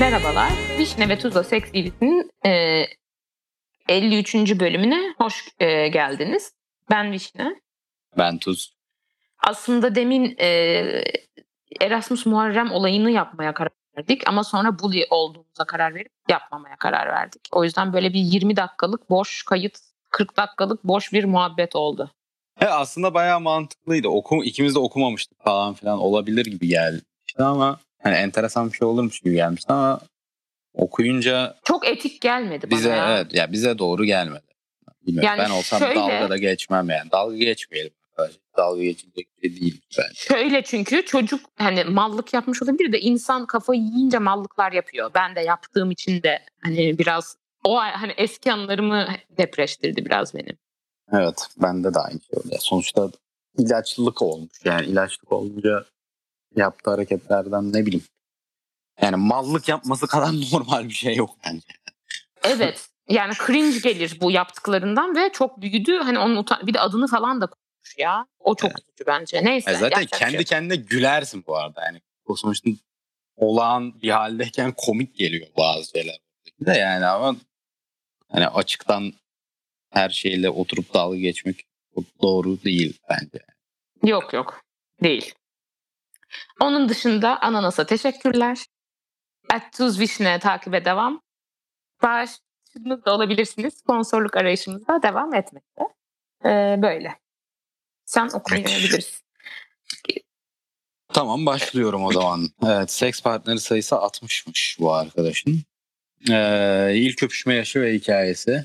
Merhabalar, Vişne ve Tuz'la Seks İlişkisi'nin 53. bölümüne hoş geldiniz. Ben Vişne. Ben Tuz. Aslında demin Erasmus Muharrem olayını yapmaya karar verdik ama sonra Bully olduğumuza karar verip yapmamaya karar verdik. O yüzden böyle bir 20 dakikalık boş kayıt, 40 dakikalık boş bir muhabbet oldu. Aslında bayağı mantıklıydı. İkimiz de okumamıştık falan filan olabilir gibi geldi ama hani enteresan bir şey olurmuş gibi gelmişti ama okuyunca çok etik gelmedi bana. Bize ya. Evet ya, bize doğru gelmedi. Bilmiyorum. Yani ben olsam şöyle, dalga da geçmem yani. Dalga geçmeyelim arkadaşlar. Dalga geçecek bir şey değil bence. Şöyle, çünkü çocuk hani mallık yapmış olabilir de insan kafayı yiyince mallıklar yapıyor. Ben de yaptığım için de hani biraz o hani eski anılarımı depreştirdi biraz benim. Evet, bende de aynı şey oluyor. Sonuçta ilaçlılık olmuş yani, ilaçlık olunca yaptığı hareketlerden ne bileyim. Yani mallık yapması kadar normal bir şey yok bence. Evet. Yani cringe gelir bu yaptıklarından ve çok büyüdü. Hani onun bir de adını falan da koymuş ya. O çok kötü bence. Neyse. Zaten kendi kendine gülersin bu arada. Yani o sonuçta olağan bir haldeyken komik geliyor bazı şeyler. De yani ama hani açıktan her şeyle oturup dalga geçmek doğru değil bence. Yok. Değil. Onun dışında Ananas'a teşekkürler. @tuzvişne takibe devam. Bağışçınız da olabilirsiniz. Sponsorluk arayışımıza devam etmekte. Böyle. Sen okuyabilirsin. Tamam, başlıyorum o zaman. Evet, seks partneri sayısı 60'mış bu arkadaşın. İlk öpüşme yaşı ve hikayesi.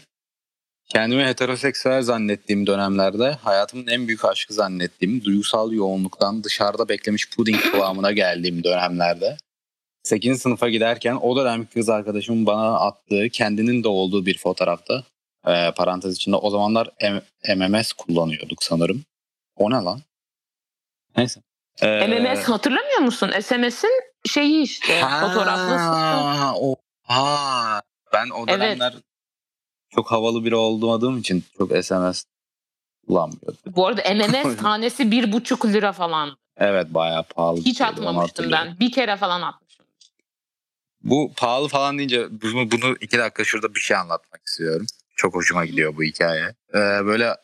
Kendimi heteroseksüel zannettiğim dönemlerde hayatımın en büyük aşkı zannettiğim, duygusal yoğunluktan dışarıda beklemiş puding kıvamına geldiğim dönemlerde 8. sınıfa giderken o dönemki kız arkadaşımın bana attığı, kendinin de olduğu bir fotoğrafta parantez içinde o zamanlar MMS kullanıyorduk sanırım. O ne lan? Neyse. MMS hatırlamıyor musun? SMS'in şeyi işte, fotoğrafı. Ben o dönemler çok havalı biri olduğum için çok SMS kullanmıyordum. Bu arada MMS tanesi 1,5 lira falan. Evet, bayağı pahalı. Hiç atmamıştım ben. Bir kere falan atmıştım. Bu pahalı falan deyince bunu 2 dakika şurada bir şey anlatmak istiyorum. Çok hoşuma gidiyor bu hikaye. Böyle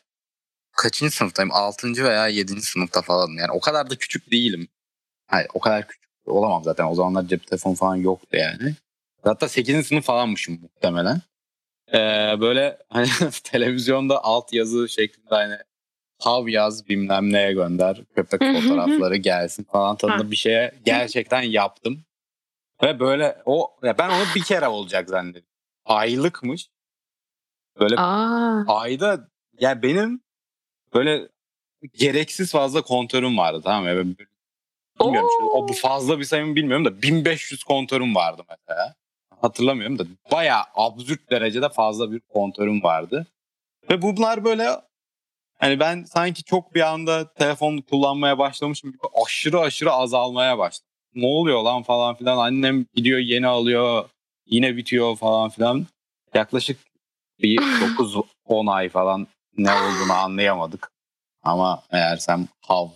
kaçıncı sınıftayım? 6. veya 7. sınıfta falan. Yani o kadar da küçük değilim. Hayır, o kadar küçük olamam zaten. O zamanlar cep telefonu falan yoktu yani. Hatta 8. sınıf falanmışım muhtemelen. Böyle hani televizyonda alt yazı şeklinde hani hav yaz bilmem neye gönder, köpek fotoğrafları gelsin falan tadında bir şeye gerçekten yaptım. Ve böyle ben onu bir kere olacak zannediyorum. Aylıkmış. Böyle ayda yani benim böyle gereksiz fazla kontörüm vardı, tamam mı? Bilmiyorum o bu fazla bir sayımı bilmiyorum da 1500 kontörüm vardı mesela. Hatırlamıyorum da bayağı absürt derecede fazla bir kontörüm vardı. Ve bunlar böyle hani ben sanki çok bir anda telefon kullanmaya başlamışım gibi aşırı azalmaya başladı. Ne oluyor lan falan filan, annem gidiyor yeni alıyor, yine bitiyor falan filan. Yaklaşık bir 9-10 ay falan ne olduğunu anlayamadık. Ama eğer sen hav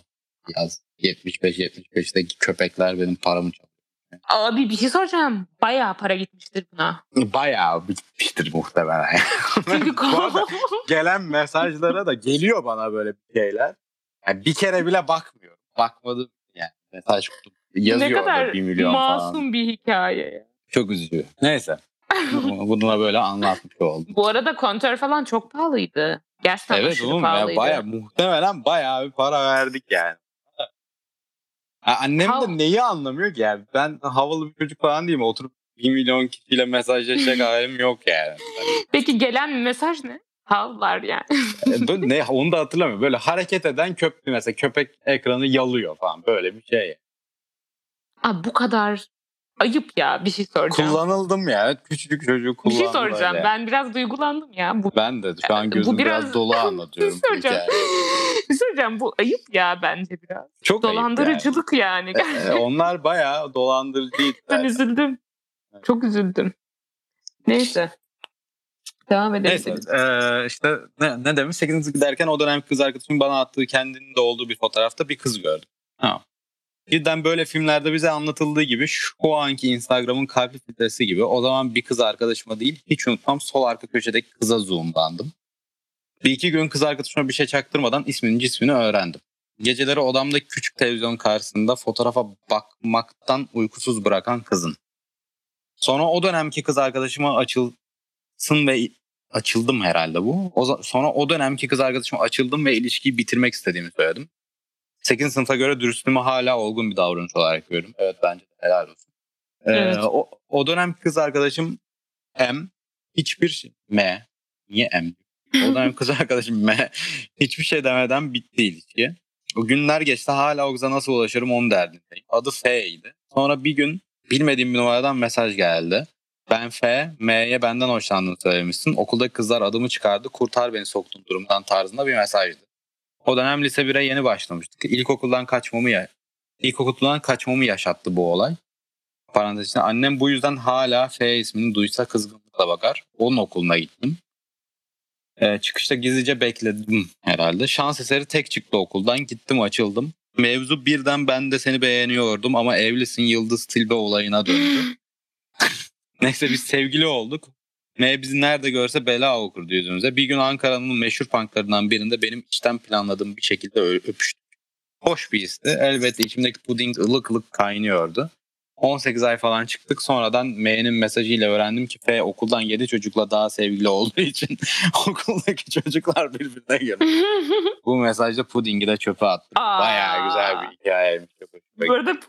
yaz 75-75'teki köpekler benim paramı çaldı. Abi bir şey soracağım. Bayağı para gitmiştir buna. Bayağı gitmiştir muhtemelen. Gelen mesajlara da geliyor bana böyle bir şeyler. Yani bir kere bile bakmıyorum. Bakmadım yani. Mesaj kutum yazıyor da 1 milyon falan. Ne kadar masum bir hikaye. Çok üzücü. Neyse. Bununla böyle anlatmış oldum. Bu arada kontör falan çok pahalıydı. Gerçekten evet, aşırı pahalıydı. Evet oğlum, muhtemelen bayağı bir para verdik yani. Annem de neyi anlamıyor ki yani. Ben havalı bir çocuk falan değilim. Oturup 1 milyon kişiyle mesajlaşacak halim yok yani. Peki gelen mesaj ne? Havlar yani. Onu da hatırlamıyorum. Böyle hareket eden köpek mesela, köpek ekranı yalıyor falan, böyle bir şey. Abi bu kadar ayıp ya, bir şey soracağım. Kullanıldım ya. Küçücük çocuğu kullandım. Bir şey soracağım. Yani. Ben biraz duygulandım ya. Ben de şu an gözüm biraz dolu anlatıyorum. Bir şey soracağım. Bu ayıp ya bence biraz. Çok dolandırıcılık yani. Onlar bayağı dolandırıcıydı. Ben üzüldüm. Evet. Çok üzüldüm. Neyse. Devam edelim. Neyse. İşte ne demiş? 8. giderken o dönem kız arkadaşım bana attığı, kendinin de olduğu bir fotoğrafta bir kız gördüm. Ha. Cidden böyle filmlerde bize anlatıldığı gibi şu anki Instagram'ın kalpli filtresi gibi o zaman bir kız arkadaşıma değil hiç unutmam sol arka köşedeki kıza zoomlandım. Bir iki gün kız arkadaşıma bir şey çaktırmadan ismini cismini öğrendim. Geceleri odamda küçük televizyon karşısında fotoğrafa bakmaktan uykusuz bırakan kızın. Sonra o dönemki kız arkadaşıma açıldım ve ilişkiyi bitirmek istediğimi söyledim. 8. sınıfa göre dürüstlüğümü hala olgun bir davranış olarak görüyorum. Evet, bence de helal olsun. Evet. O dönemki kız arkadaşım O dönem kız arkadaşım hiçbir şey demeden bitti ilişki. O günler geçti, hala o kıza nasıl ulaşırım onun derdindeyim. Adı F'ydi. Sonra bir gün bilmediğim bir numaradan mesaj geldi. Ben F, M'ye benden hoşlandığını söylemişsin. Okuldaki kızlar adımı çıkardı. Kurtar beni soktuğun durumdan tarzında bir mesajdı. O dönem lise 1'e yeni başlamıştık. İlkokuldan kaçmamı yaşattı bu olay. Parantez içinde annem bu yüzden hala F ismini duysa kızgınlıkla bakar. Onun okuluna gittim. Çıkışta gizlice bekledim herhalde. Şans eseri tek çıktı okuldan. Gittim, açıldım. Mevzu birden ben de seni beğeniyordum ama evlisin Yıldız Tilbe olayına döndü. Neyse biz sevgili olduk. M bizi nerede görse bela okurdu yüzümüze. Bir gün Ankara'nın meşhur punklarından birinde benim içten planladığım bir şekilde öpüştük. Hoş bir histi. Elbette içimdeki puding ılık ılık kaynıyordu. 18 ay falan çıktık. Sonradan M'nin mesajıyla öğrendim ki F okuldan 7 çocukla daha sevgili olduğu için okuldaki çocuklar birbirine girmiş. Bu mesajda pudingi de çöpe attım. Bayağı güzel bir hikayeymiş. Bu arada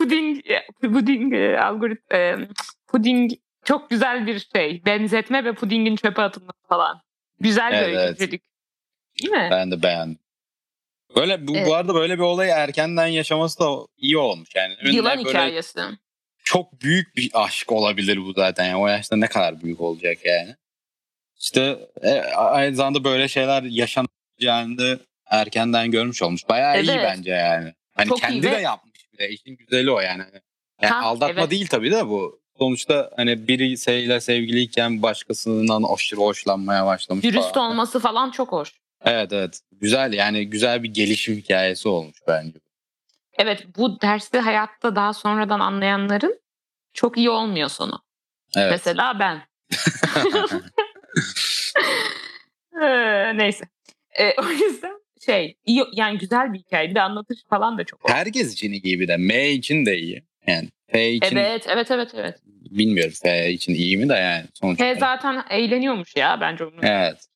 puding çok güzel bir şey. Benzetme ve pudingin çöpe atılması falan. Güzel bir öykücülük. Değil mi? Ben de beğendim. Böyle, bu arada böyle bir olayı erkenden yaşaması da iyi olmuş. Yani yılan hikayesi. Çok büyük bir aşk olabilir bu zaten. Yani o yaşta ne kadar büyük olacak yani. İşte aynı zamanda böyle şeyler yaşanacağını erkenden görmüş olmuş. Bayağı iyi bence yani. Hani çok kendi de yapmış bile. İşin güzeli o yani. Aldatma değil tabii de bu. Sonuçta hani biriyle sevgiliyken başkasından aşırı hoşlanmaya başlamış. Dürüst falan olması falan çok hoş. Evet. Güzel yani, güzel bir gelişim hikayesi olmuş bence. Evet, bu dersi hayatta daha sonradan anlayanların çok iyi olmuyor sonu. Evet. Mesela ben. Neyse. O yüzden iyi, yani güzel bir hikaye. Bir de anlatış falan da çok oldu. Herkes için iyi, bir de M için de iyi. Yani F için. Evet. Bilmiyorum F için iyi mi de yani sonuçta. F zaten eğleniyormuş ya bence onun. Evet.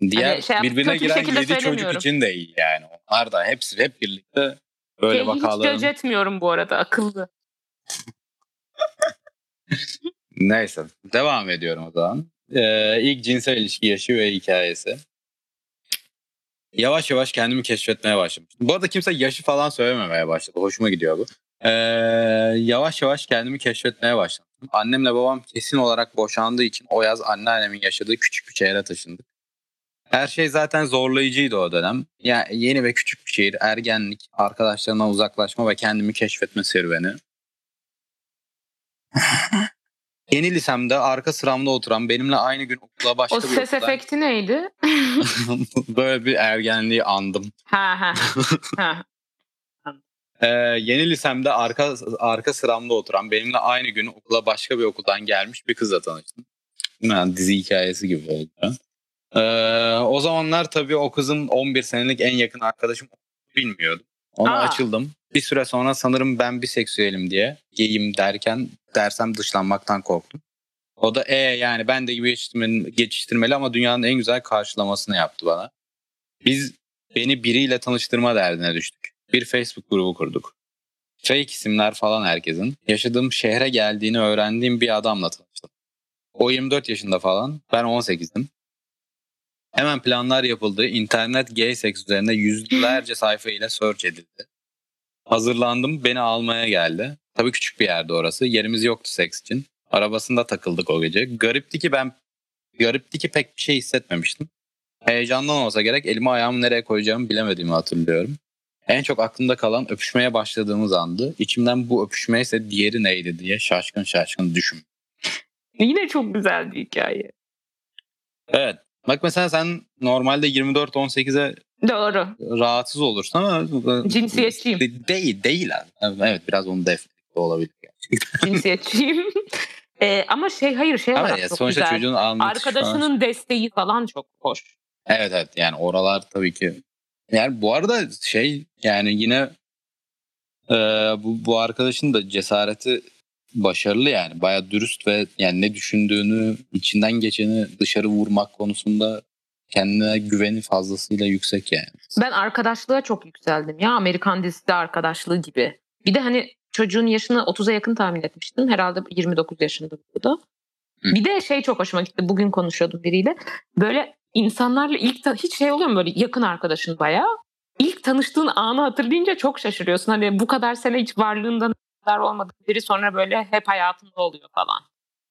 Diğer hani birbirine giren 7 çocuk için de iyi yani. Onlar da hepsi hep birlikte. Böyle hiç göz etmiyorum bu arada, akıllı. Neyse, devam ediyorum o zaman. İlk cinsel ilişki yaşı ve hikayesi. Yavaş yavaş kendimi keşfetmeye başladım. Bu arada kimse yaşı falan söylememeye başladı. Hoşuma gidiyor bu. Yavaş yavaş kendimi keşfetmeye başladım. Annemle babam kesin olarak boşandığı için o yaz anneannemin yaşadığı küçük bir şehre taşındık. Her şey zaten zorlayıcıydı o dönem. Yani yeni ve küçük bir şehir, ergenlik, arkadaşlarından uzaklaşma ve kendimi keşfetme serüveni. Yeni lisemde arka sıramda oturan, benimle aynı gün okula başka bir okuldan... O ses efekti neydi? Böyle bir ergenliği andım. Yeni lisemde arka sıramda oturan, benimle aynı gün okula başka bir okuldan gelmiş bir kızla tanıştım. Yani dizi hikayesi gibi oldu. O zamanlar tabii o kızın 11 senelik en yakın arkadaşım, bilmiyordum. Ona açıldım. Bir süre sonra sanırım ben biseksüelim diye geyim dersem dışlanmaktan korktum. O da yani ben de gibi geçiştirmeli ama dünyanın en güzel karşılamasını yaptı bana. Beni biriyle tanıştırma derdine düştük. Bir Facebook grubu kurduk. Fake isimler falan herkesin. Yaşadığım şehre geldiğini öğrendiğim bir adamla tanıştım. O 24 yaşında falan, ben 18'dim. Hemen planlar yapıldı. İnternet gay seks üzerine yüzlerce sayfa ile search edildi. Hazırlandım. Beni almaya geldi. Tabii küçük bir yerde orası. Yerimiz yoktu seks için. Arabasında takıldık o gece. Garipti ki pek bir şey hissetmemiştim. Heyecandan olsa gerek, elimi ayağımı nereye koyacağımı bilemediğimi hatırlıyorum. En çok aklımda kalan öpüşmeye başladığımız andı. İçimden bu öpüşmeyse diğeri neydi diye şaşkın düşün. Yine çok güzel bir hikaye. Evet. Bak mesela sen normalde 24-18'e Doğru. Rahatsız olursun ama... Cinsiyetçiyim. Değil. Evet, biraz onu defnetmek de olabilir. Cinsiyetçiyim. Ama hayır olarak ya, çok güzel. Arkadaşının desteği falan çok hoş. Evet, yani oralar tabii ki. Yani bu arada yani yine bu arkadaşın da cesareti başarılı yani. Bayağı dürüst ve yani ne düşündüğünü, içinden geçeni dışarı vurmak konusunda kendine güveni fazlasıyla yüksek yani. Ben arkadaşlığa çok yükseldim ya, Amerikan dizisi arkadaşlığı gibi. Bir de hani çocuğun yaşını 30'a yakın tahmin etmiştim. Herhalde 29 yaşında bu da. Bir de çok hoşuma gitti. Bugün konuşuyordum biriyle. Böyle insanlarla hiç oluyor mu böyle yakın arkadaşın bayağı? İlk tanıştığın anı hatırlayınca çok şaşırıyorsun. Hani bu kadar sene hiç varlığından kadar olmadığı biri sonra böyle hep hayatında oluyor falan.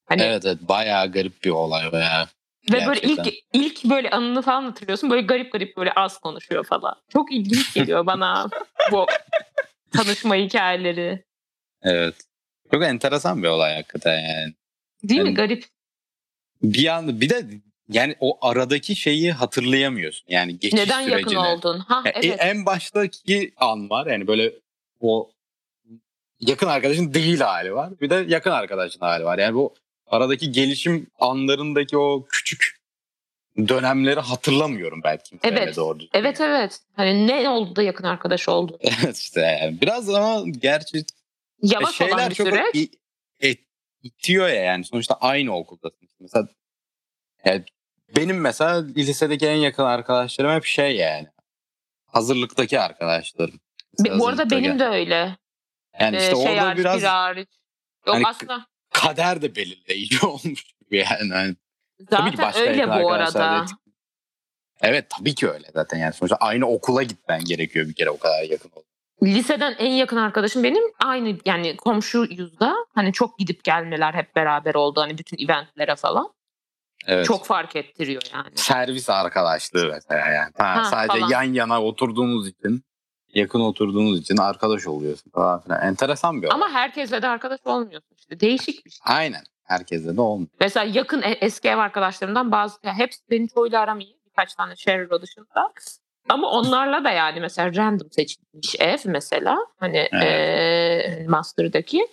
Hani... Evet, bayağı garip bir olay bayağı. Ve gerçekten. Böyle ilk böyle anını falan hatırlıyorsun. Böyle garip böyle az konuşuyor falan. Çok ilginç geliyor bana bu tanışma hikayeleri. Evet. Çok enteresan bir olay hakikaten yani. Değil mi? Garip. Bir anda bir de yani o aradaki şeyi hatırlayamıyorsun. Yani geçiş neden sürecine. Neden yakın oldun? Ha, evet. En baştaki an var. Yani böyle o yakın arkadaşın değil hali var. Bir de yakın arkadaşın hali var. Yani bu aradaki gelişim anlarındaki o küçük dönemleri hatırlamıyorum belki. Evet. Doğru. Evet. Hani ne oldu da yakın arkadaş oldu? Evet işte. Biraz ama gerçi yavaş olan bir süreç. İtiyor ya yani. Sonuçta aynı okuldasın. Mesela yani benim mesela lisedeki en yakın arkadaşlarım hep yani. Hazırlıktaki arkadaşlarım. Bu arada benim de öyle. Yani işte orada biraz hani aslında kader de belirleyici olmuş gibi yani. Zaten tabii öyle bu arada. Evet tabii ki öyle zaten yani sonuçta aynı okula gitmen gerekiyor bir kere o kadar yakın olmak. Liseden en yakın arkadaşım benim aynı yani komşu yüzde hani çok gidip gelmeler hep beraber oldu hani bütün eventlere falan. Evet. Çok fark ettiriyor yani. Servis arkadaşlığı mesela yani. Sadece falan. Yan yana oturduğunuz için yakın oturduğunuz için arkadaş oluyorsun falan filan. Enteresan bir olay. Ama herkesle de arkadaş olmuyorsun işte. Değişik bir şey. Aynen. Herkesle de olmuyor. Mesela yakın eski ev arkadaşlarımdan hepsi beni çoğuyla aram iyi. Birkaç tane Sherry dışında. Ama onlarla da yani mesela random seçilmiş ev mesela. Hani evet. Master'daki.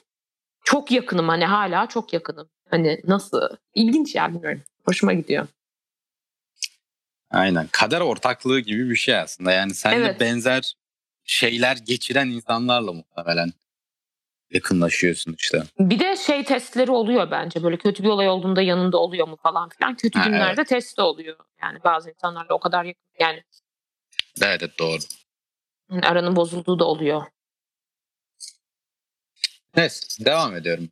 Çok yakınım hani hala çok yakınım. Hani nasıl? İlginç ya bilmiyorum. Hoşuma gidiyor. Aynen. Kader ortaklığı gibi bir şey aslında. Yani sen evet. de benzer şeyler geçiren insanlarla muhtemelen yakınlaşıyorsun işte. Bir de testleri oluyor bence böyle kötü bir olay olduğunda yanında oluyor mu falan filan. Kötü günlerde evet. test de oluyor. Yani bazı insanlarla o kadar yakın yani. Evet doğru. Yani aranın bozulduğu da oluyor. Neyse devam ediyorum.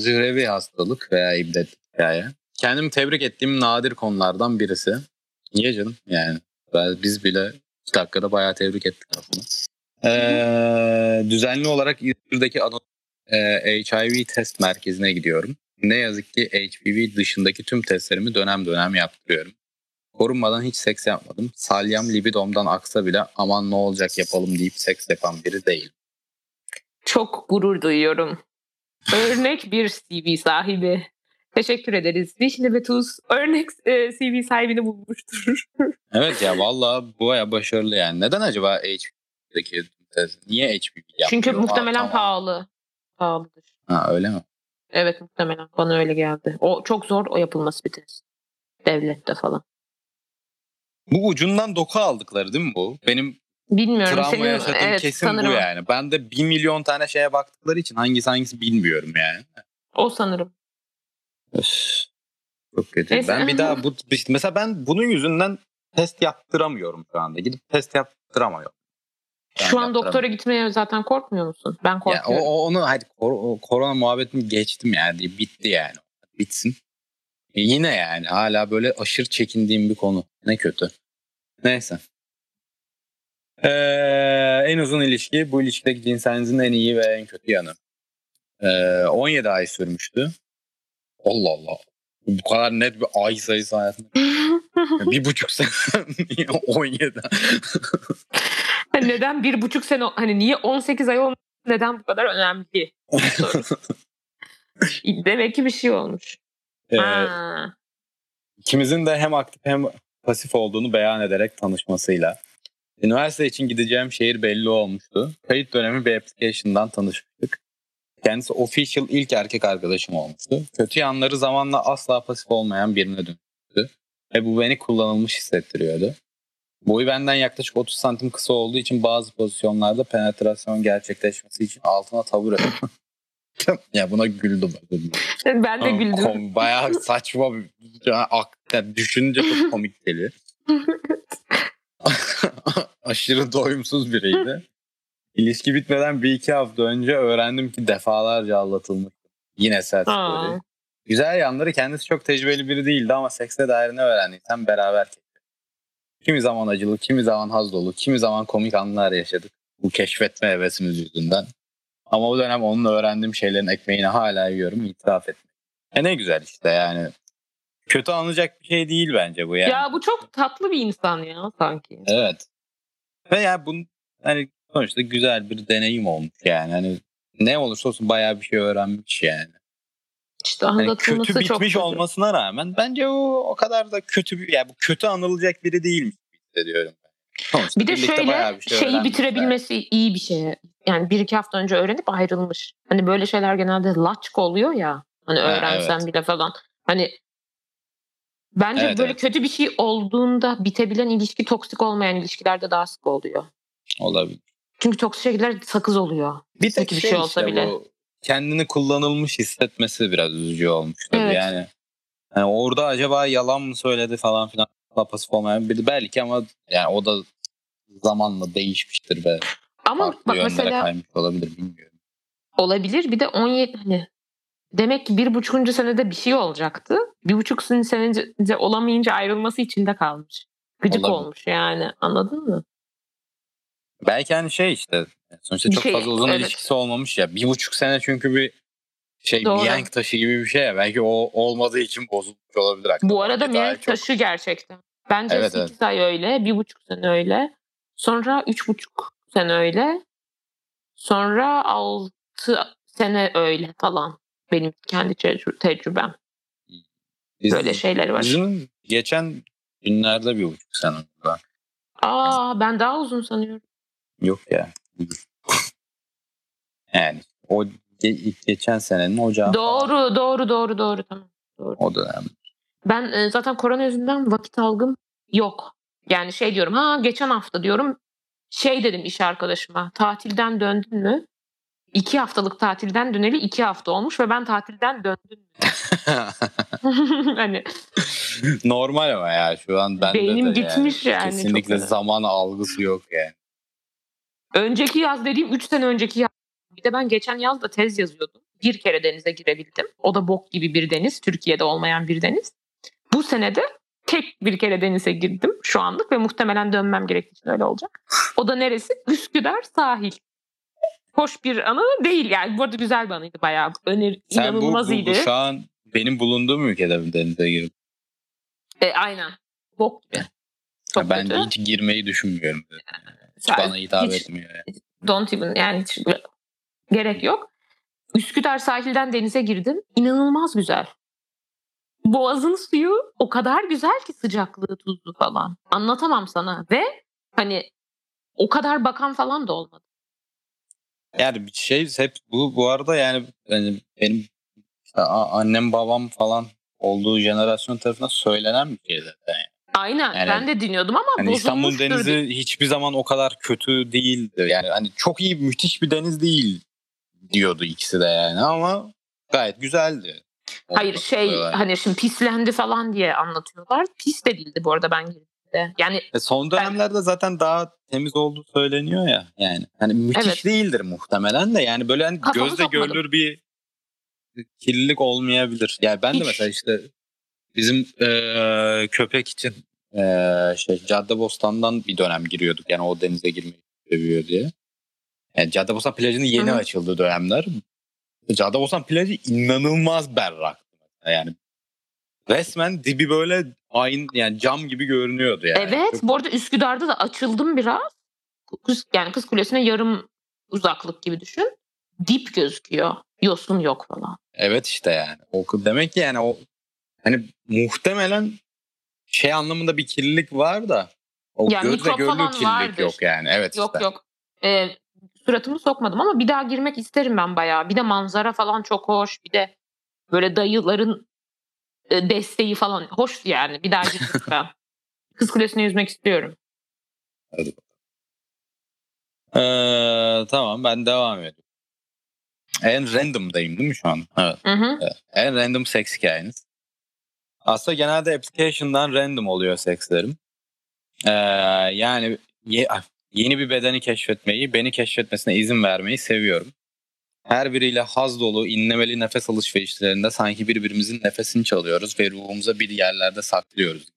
Zührevi hastalık veya ibdet hikaye. Kendimi tebrik ettiğim nadir konulardan birisi. Niye canım yani? Biz bile 2 dakikada bayağı tebrik ettik aslında. Düzenli olarak İzmir'deki HIV test merkezine gidiyorum. Ne yazık ki HPV dışındaki tüm testlerimi dönem dönem yaptırıyorum. Korunmadan hiç seks yapmadım. Salyam libidomdan aksa bile aman ne olacak yapalım deyip seks yapan biri değilim. Çok gurur duyuyorum. Örnek bir CV sahibi. Teşekkür ederiz. Vişne ve Tuz örnek CV sahibini bulmuştur. Evet ya vallahi bu baya başarılı yani. Neden acaba HPV'deki niye HPV yapıyor? Çünkü muhtemelen pahalı. Pahalıdır. Ha öyle mi? Evet muhtemelen bana öyle geldi. O çok zor o yapılması bir test. Devlette falan. Bu ucundan doku aldıkları değil mi bu? Benim travma yaşadığım kesin sanırım. Bu yani. Ben de 1 milyon tane şeye baktıkları için hangisi bilmiyorum yani. O sanırım. Öf, çok kötü. Ben bir daha mesela ben bunun yüzünden test yaptıramıyorum şu anda. Gidip test yaptıramıyorum. Ben şu an doktora gitmeye zaten korkmuyor musun? Ben korkuyorum. Ya, korona muhabbetini geçtim yani. Bitti yani. Bitsin. Yine yani hala böyle aşırı çekindiğim bir konu. Ne kötü. Neyse. En uzun ilişki bu ilişkideki cinselinizin en iyi ve en kötü yanı. 17 ay sürmüştü. Allah Allah. Bu kadar net bir ay sayısı hayatımda. 1,5 sene. 17. Neden 1,5 sene? Hani niye 18 ay olmuş? Neden bu kadar önemli? Demek ki bir şey olmuş. İkimizin de hem aktif hem pasif olduğunu beyan ederek tanışmasıyla. Üniversite için gideceğim şehir belli olmuştu. Kayıt dönemi bir application'dan tanışmıştık. Kendisi official ilk erkek arkadaşım olmuştu. Kötü yanları zamanla asla pasif olmayan birine dönüştü. Ve bu beni kullanılmış hissettiriyordu. Boyu benden yaklaşık 30 santim kısa olduğu için bazı pozisyonlarda penetrasyon gerçekleşmesi için altına tabure. Ya buna güldüm. Ben de güldüm. Bayağı saçma. Düşününce çok komik geliyor. Aşırı doyumsuz biriydi. İlişki bitmeden 1-2 hafta önce öğrendim ki defalarca aldatılmış. Yine sert böyle. Güzel yanları kendisi çok tecrübeli biri değildi ama sekse dair ne öğrendiysen beraber keşfettik. Kimi zaman acılı, kimi zaman haz dolu, kimi zaman komik anlar yaşadık. Bu keşfetme hevesimiz yüzünden. Ama o dönem onun öğrendiğim şeylerin ekmeğini hala yiyorum, itiraf etmek. Ne güzel işte yani. Kötü anlayacak bir şey değil bence bu yani. Ya bu çok tatlı bir insan ya sanki. Evet. Ve yani bunun hani sonuçta güzel bir deneyim olmuş yani. Hani ne olursa olsun bayağı bir şey öğrenmiş yani. İşte yani kötü bitmiş olmasına rağmen bence o kadar da kötü bir, yani bu kötü anılacak biri değilmiş hissediyorum. Sonuçta bir de şöyle şeyi bitirebilmesi yani. İyi bir şey. Yani 1-2 hafta önce öğrenip ayrılmış. Hani böyle şeyler genelde laçka oluyor ya. Hani öğrensen evet. Bile falan. Hani bence evet, böyle evet. Kötü bir şey olduğunda bitebilen ilişki toksik olmayan ilişkilerde daha sık oluyor. Olabilir. Çünkü toksik şeyler sakız oluyor. Bir tek bir şey olsa işte bile. Kendini kullanılmış hissetmesi biraz üzücü olmuş tabii evet. Yani orada acaba yalan mı söyledi falan filan pasif olmayan biri belki ama yani o da zamanla değişmiştir ve ama farklı bak mesela kaymış olabilir bilmiyorum. Olabilir bir de 17 hani demek ki 1,5. Senede bir şey olacaktı. 1,5 senede olamayınca ayrılması içinde kalmış. Gıcık olabilir. Olmuş yani anladın mı? Belki hani şey işte sonuçta çok fazla uzun evet. ilişkisi olmamış ya 1,5 sene çünkü bir şey doğru. Mihenk taşı gibi bir şey ya belki o olmadığı için bozulmuş olabilir. Bu arada mihenk taşı çok... gerçekten. Bence evet, 8 evet. ay öyle 1,5 sene öyle sonra 3,5 sene öyle sonra 6 sene öyle falan benim kendi tecrübem. Böyle şeyler var. Bizim geçen günlerde 1,5 sene var. Ben daha uzun sanıyorum. Yok ya. Yani o geçen senenin ocağı. Doğru tamam. Doğru. O dönem. Ben zaten korona yüzünden vakit algım yok. Yani şey diyorum geçen hafta diyorum şey dedim iş arkadaşıma tatilden döndün mü? 2 haftalık tatilden döneli 2 hafta olmuş ve ben tatilden döndüm. Hani normal ama ya şu an bende beynim de gitmiş yani kesinlikle zaman algısı yok yani. Önceki yaz dediğim 3 sene önceki yaz. Bir de ben geçen yaz da tez yazıyordum. Bir kere denize girebildim. O da bok gibi bir deniz. Türkiye'de olmayan bir deniz. Bu senede tek bir kere denize girdim şu anlık ve muhtemelen dönmem gerektiği için öyle olacak. O da neresi? Üsküdar sahil. Hoş bir anı değil yani. Bu arada güzel bir anıydı bayağı. İnanılmaz iyiydi. Sen şu an benim bulunduğum ülkede bir denize girdim. Aynen. Bok gibi. Ben de hiç girmeyi düşünmüyorum. Yani. Bana hitap etmiyor. Yani. Don't even yani hiç gerek yok. Üsküdar sahilden denize girdim. İnanılmaz güzel. Boğazın suyu o kadar güzel ki sıcaklığı tuzlu falan. Anlatamam sana ve hani o kadar bakan falan da olmadı. Yani bir şey hep bu arada yani benim işte, annem babam falan olduğu jenerasyon tarafından söylenen bir şey zaten yani. Aynen yani, ben de dinliyordum ama yani İstanbul denizi hiçbir zaman o kadar kötü değildi. Yani hani çok iyi müthiş bir deniz değil diyordu ikisi de yani ama gayet güzeldi. Hayır hani şimdi pislendi falan diye anlatıyorlar. Pis de değildi bu arada ben girdiğimde. Yani son dönemlerde zaten daha temiz olduğu söyleniyor ya yani. Hani müthiş evet. Değildir muhtemelen de yani böyle hani gözle görülür bir kirlilik olmayabilir. Yani ben de mesela işte bizim köpek için Caddebostan'dan bir dönem giriyorduk. Yani o denize girmeyi seviyor diye. Yani Caddebostan plajının yeni açıldığı dönemler. Caddebostan plajı inanılmaz berraktı. Yani resmen dibi böyle aynı yani cam gibi görünüyordu yani. Evet, çok... bu arada Üsküdar'da da açıldım biraz. Kız Kulesi'ne yarım uzaklık gibi düşün. Dip gözüküyor. Yosun yok falan. Evet işte yani. Demek ki yani o hani muhtemelen şey anlamında bir kirlilik var da o yani gözle görülür kirlilik vardır. Yok yani. Evet yok işte. Yok. Suratımı sokmadım ama bir daha girmek isterim ben bayağı. Bir de manzara falan çok hoş. Bir de böyle dayıların desteği falan hoş yani. Bir daha girmek ben. Kız Kulesi'ne yüzmek istiyorum. Hadi bakalım. Tamam ben devam ediyorum. En random'dayım değil mi şu an? Evet. Evet. En random seks hikayeniz. Aslında genelde application'dan random oluyor sekslerim. Yani yeni bir bedeni keşfetmeyi, beni keşfetmesine izin vermeyi seviyorum. Her biriyle haz dolu, inlemeli nefes alışverişlerinde sanki birbirimizin nefesini çalıyoruz ve ruhumuza bir yerlerde saklıyoruz.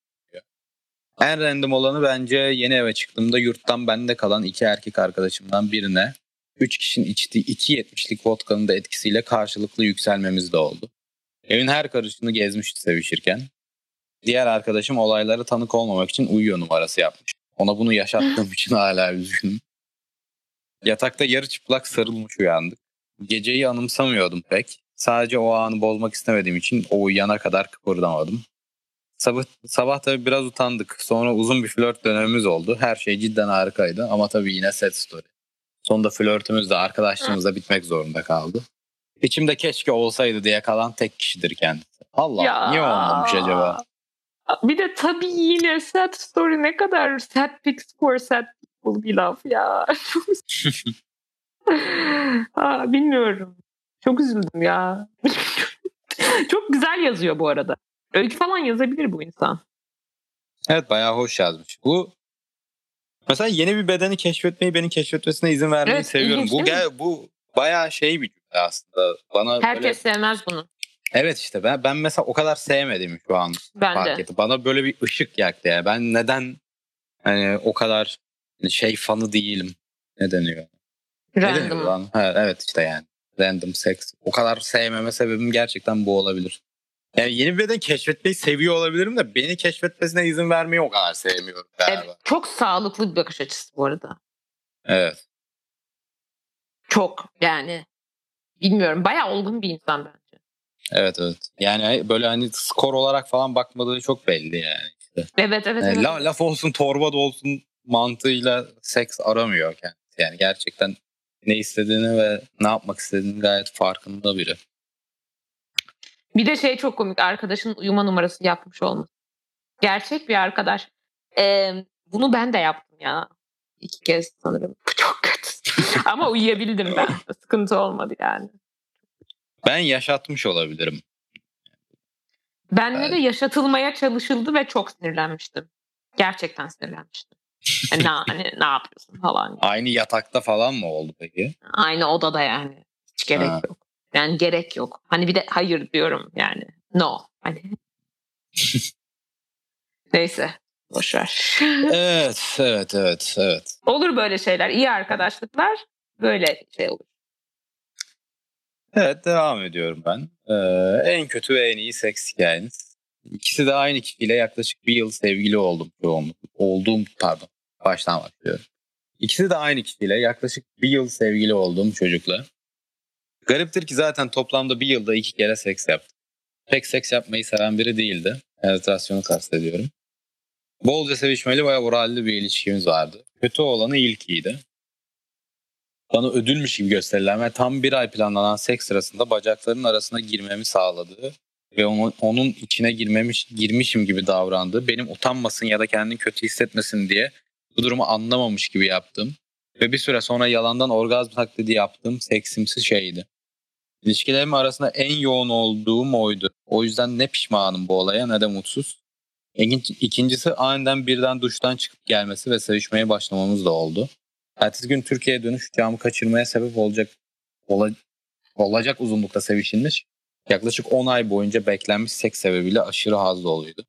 En random olanı bence yeni eve çıktığımda yurttan bende kalan iki erkek arkadaşımdan birine 3 kişinin içtiği 2.70'lik vodkanın da etkisiyle karşılıklı yükselmemiz de oldu. Evin her karışını gezmişti sevişirken. Diğer arkadaşım olaylara tanık olmamak için uyuyor numarası yapmış. Ona bunu yaşattığım için hala üzgünüm. Yatakta yarı çıplak sarılmış uyandık. Geceyi anımsamıyordum pek. Sadece o anı bozmak istemediğim için o uyuyana kadar kıpırdamadım. Sabah tabii biraz utandık. Sonra uzun bir flört dönemimiz oldu. Her şey cidden harikaydı ama tabii yine sad story. Sonunda flörtümüz de arkadaşlığımız da bitmek zorunda kaldı. İçimde keşke olsaydı diye kalan tek kişidir kendisi. Allah niye olmamış acaba? Bir de tabii yine sad story ne kadar sad pics for sad people bir laf ya. Bilmiyorum. Çok üzüldüm ya. Çok güzel yazıyor bu arada. Öykü falan yazabilir bu insan. Evet bayağı hoş yazmış. Bu mesela yeni bir bedeni keşfetmeyi, beni keşfetmesine izin vermeyi evet, seviyorum. İlginç, bu bayağı şey bir cümle aslında. Bana herkes böyle... sevmez bunu. Evet işte ben mesela o kadar sevmedim şu an. Ben de. Bana böyle bir ışık yaktı yani. Ben neden hani o kadar şey fanı değilim. Ne deniyor? Random. Evet işte yani. Random sex. O kadar sevmeme sebebim gerçekten bu olabilir. Yani yeni bir beden keşfetmeyi seviyor olabilirim de beni keşfetmesine izin vermeyi o kadar sevmiyorum galiba. Evet, çok sağlıklı bir bakış açısı bu arada. Evet. Çok yani bilmiyorum bayağı olgun bir insan bence. Evet. Yani böyle hani skor olarak falan bakmadığı çok belli yani. İşte. Evet. Laf olsun torba da olsun mantığıyla seks aramıyor kendisi. Yani gerçekten ne istediğini ve ne yapmak istediğini gayet farkında biri. Bir de şey çok komik. Arkadaşın uyuma numarası yapmış olması. Gerçek bir arkadaş. Bunu ben de yaptım ya. 2 kez sanırım. Çok kötü. Ama uyuyabildim ben. Sıkıntı olmadı yani. Ben yaşatmış olabilirim. Benle de yaşatılmaya çalışıldı ve çok sinirlenmiştim. Gerçekten sinirlenmiştim. Ne yapıyorsun falan. Aynı yatakta falan mı oldu peki? Aynı odada yani. Hiç gerek yok. Yani gerek yok. Hani bir de hayır diyorum yani. No. Hani. Neyse. Boşver. Evet. Olur böyle şeyler. İyi arkadaşlıklar böyle şey olur. Evet devam ediyorum ben. En kötü ve en iyi seks hikayeniz. İkisi de aynı kişiyle yaklaşık 1 yıl sevgili oldum. Baştan başlıyorum. İkisi de aynı kişiyle yaklaşık 1 yıl sevgili olduğum çocukla. Gariptir ki zaten toplamda 1 yılda 2 kere seks yaptım. Pek seks yapmayı seven biri değildi. Penetrasyonu kastediyorum. Bolca sevişmeli ve oralli bir ilişkimiz vardı. Kötü olanı ilkiydi. Bana ödülmüş gibi gösterilen ve tam 1 ay planlanan seks sırasında bacaklarının arasına girmemi sağladığı ve onun içine girmişim gibi davrandığı, benim utanmasın ya da kendini kötü hissetmesin diye bu durumu anlamamış gibi yaptım. Ve bir süre sonra yalandan orgazm taklidi yaptım. Seksimsi şeydi. İlişkilerim arasında en yoğun olduğum oydu. O yüzden ne pişmanım bu olaya ne de mutsuz. İkincisi aniden birden duştan çıkıp gelmesi ve sevişmeye başlamamız da oldu. Ertesi gün Türkiye'ye dönüş uçağımı kaçırmaya sebep olacak uzunlukta sevişilmiş. Yaklaşık 10 ay boyunca beklenmiş seks sebebiyle aşırı haz doluydu.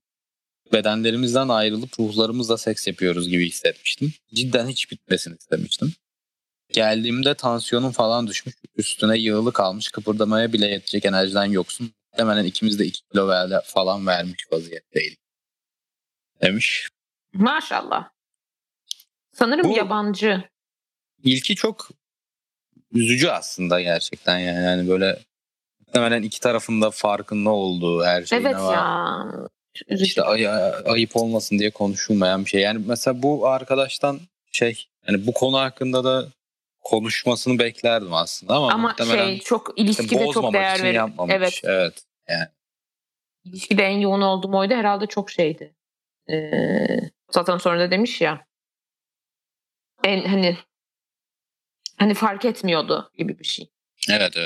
Bedenlerimizden ayrılıp ruhlarımızla seks yapıyoruz gibi hissetmiştim. Cidden hiç bitmesini istemiştim. Geldiğimde tansiyonum falan düşmüş, üstüne yığılı kalmış, kıpırdamaya bile yetecek enerjiden yoksun. Muhtemelen ikimiz de 2 kilo falan vermiş vaziyetteydik. Demiş. Maşallah. Sanırım bu yabancı. İlki çok üzücü aslında gerçekten yani böyle muhtemelen iki tarafında farkında olduğu her şeyine var. Evet ya. İşte ayıp olmasın diye konuşulmayan bir şey. Yani mesela bu arkadaştan yani bu konu hakkında da konuşmasını beklerdim aslında ama çok ilişkide çok değer verir. Evet. Evet. Yani ilişkide en yoğun olduğum oydu herhalde, çok şeydi. Zaten sonra da demiş ya. En hani fark etmiyordu gibi bir şey. Evet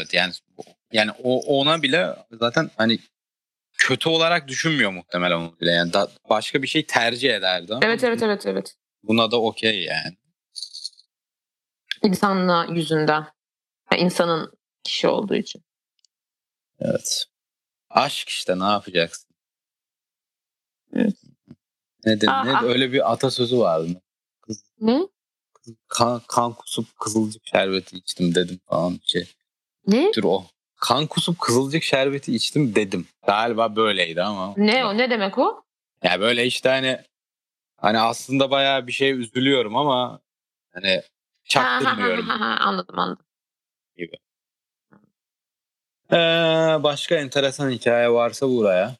yani o ona bile zaten hani kötü olarak düşünmüyor muhtemelen onu bile. Yani başka bir şey tercih ederdi. Evet. Buna da okey yani. İnsanla yüzünden. Yani insanın kişi olduğu için. Evet. Aşk işte, ne yapacaksın? Evet. Ne öyle bir atasözü vardı. Kız, ne? Kan kusup kızılcık şerbeti içtim dedim falan bir şey. Ne? Dur o. Kan kusup kızılcık şerbeti içtim dedim. Galiba böyleydi ama. Ne o? Ne demek o? Ya böyle işte hani aslında bayağı bir şey üzülüyorum ama hani çaktırmıyorum. Anladım. Gibi. Başka enteresan hikaye varsa buraya.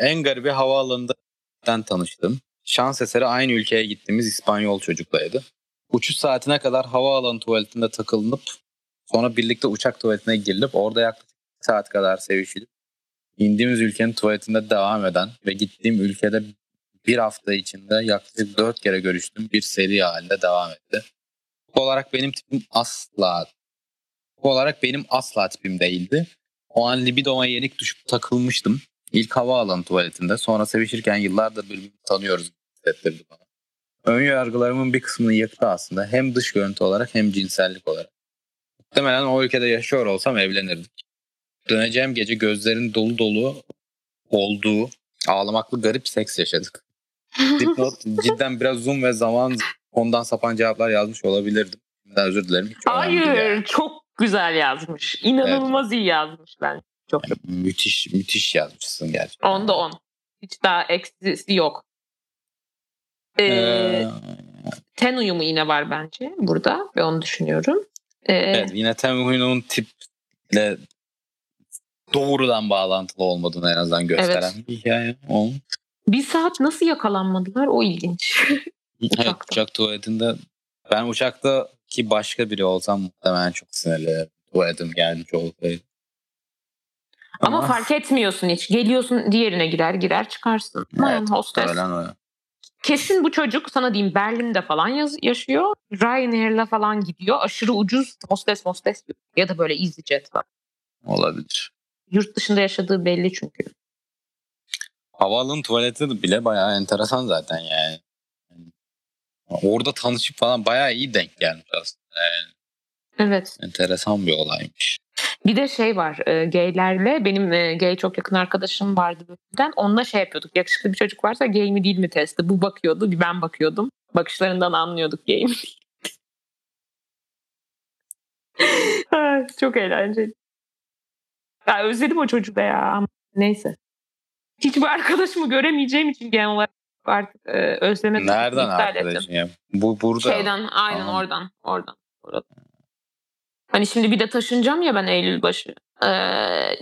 En garibi havaalanında tanıştım. Şans eseri aynı ülkeye gittiğimiz İspanyol çocuklaydı. Uçuş saatine kadar havaalanı tuvaletinde takılınıp sonra birlikte uçak tuvaletine girilip orada yaklaşık 1 saat kadar sevişilip indiğimiz ülkenin tuvaletinde devam eden ve gittiğim ülkede 1 hafta içinde yaklaşık 4 kere görüştüğüm bir seri halinde devam etti. Bu olarak benim asla tipim değildi. O an libidoma yenik düşüp takılmıştım. İlk havaalanı tuvaletinde, sonra sevişirken yıllardır birbirimizi tanıyoruz hissettirdi bana. Önyargılarımın bir kısmını yıktı aslında. Hem dış görüntü olarak hem cinsellik olarak. Muhtemelen o ülkede yaşıyor olsam evlenirdik. Döneceğim gece gözlerin dolu dolu olduğu ağlamaklı garip seks yaşadık. Dipnot, cidden biraz zoom ve zaman ondan sapan cevaplar yazmış olabilirdim. Daha özür dilerim. Hayır, çok güzel yazmış. İnanılmaz evet. İyi yazmış bence. Çok yani müthiş yazmışsın gerçekten. 10'da 10. Hiç daha eksisi yok. Ten uyumu yine var bence burada ve onu düşünüyorum. Evet, yine ten uyumunun tiple doğrudan bağlantılı olmadığını en azından gösteren bir hikaye. Bir saat nasıl yakalanmadılar, o ilginç. Evet, uçak tuvaletinde ben uçaktaki başka biri olsam muhtemelen çok sinirli tuvaletim gelmiş olsaydı. Ama fark etmiyorsun hiç. Geliyorsun, diğerine girer çıkarsın. Evet, hostes. Öyle. Kesin bu çocuk sana diyeyim Berlin'de falan yaşıyor. Ryanair'la falan gidiyor. Aşırı ucuz hostes ya da böyle EasyJet falan. Olabilir. Yurt dışında yaşadığı belli çünkü. Havaalanı tuvaleti bile bayağı enteresan zaten yani. Orada tanışıp falan bayağı iyi denk gelmiş aslında yani. Evet. Enteresan bir olaymış. Bir de var gaylerle, benim gay çok yakın arkadaşım vardı bölümden. Onunla yapıyorduk, yakışıklı bir çocuk varsa gay mi değil mi testi. Bu bakıyordu, ben bakıyordum. Bakışlarından anlıyorduk gay mi. Çok eğlenceli. Ya, özledim o çocuğu da ya ama neyse. Hiç bu arkadaşımı göremeyeceğim için genel olarak artık özlemek için iptal ettim. Nereden arkadaşın ya? Bu burada. Aynen oradan. Hani şimdi bir de taşınacağım ya ben Eylül başı.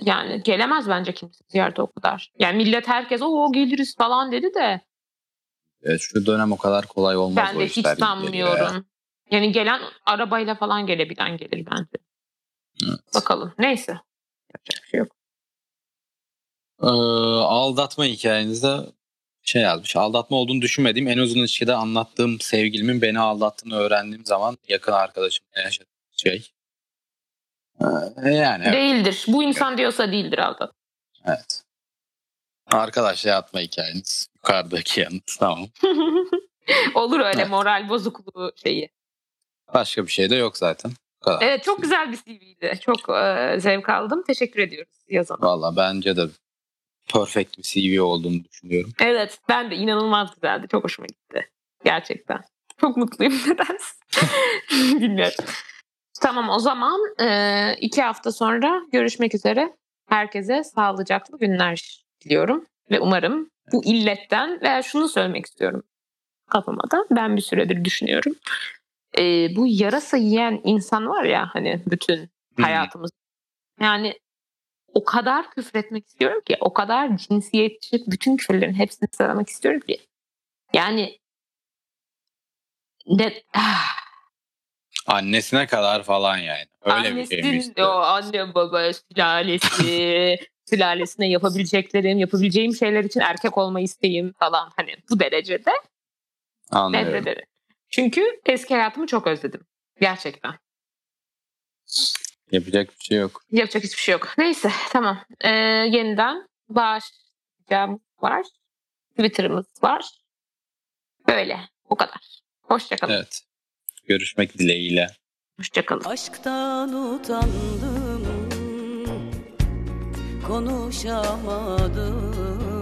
Yani gelemez bence kimse ziyarete o kadar. Yani millet herkes o geliriz falan dedi de. Evet, şu dönem o kadar kolay olmaz. Ben de hiç sanmıyorum. Yani gelen arabayla falan gelebilen gelir bence. Evet. Bakalım. Neyse. Yapacak bir şey yok. Aldatma hikayenizde yazmış. Aldatma olduğunu düşünmediğim, en uzun ilişkide anlattığım sevgilimin beni aldattığını öğrendiğim zaman yakın arkadaşımla yaşadığım şey. Yani evet. Değildir. Bu insan diyorsa değildir aldatma. Evet. Arkadaşlar atma hikayeniz. Yukarıdaki yanıt. Tamam. Olur öyle evet. Moral bozukluğu şeyi. Başka bir şey de yok zaten. Kadar. Evet, çok güzel bir CV'ydi. Çok zevk aldım. Teşekkür ediyoruz yazana. Valla bence de perfect bir CV olduğunu düşünüyorum. Evet, ben de inanılmaz güzeldi. Çok hoşuma gitti. Gerçekten. Çok mutluyum nedense. Bilmiyorum. Tamam, o zaman 2 hafta sonra görüşmek üzere. Herkese sağlıcaklı günler diliyorum. Ve umarım bu illetten veya şunu söylemek istiyorum kafamda. Ben bir süredir düşünüyorum. Bu yarasa yiyen insan var ya hani bütün hayatımız. Yani o kadar küfretmek istiyorum ki, o kadar cinsiyetçi bütün küfürlerin hepsini sıralamak istiyorum ki. Yani annesine kadar falan yani. Öyle annesinin, bir şeymişti. O anne baba sülalesi, sülalesine yapabileceğim şeyler için erkek olma isteğim falan, hani bu derecede. Anlıyorum. Derecede. Çünkü eski hayatımı çok özledim. Gerçekten. Yapacak bir şey yok. Yapacak hiçbir şey yok. Neyse, tamam. Yeniden başlayacağımız var. Twitter'ımız var. Böyle. Bu kadar. Hoşçakalın. Evet. Görüşmek dileğiyle. Hoşçakalın. Aşktan utandım, konuşamadım.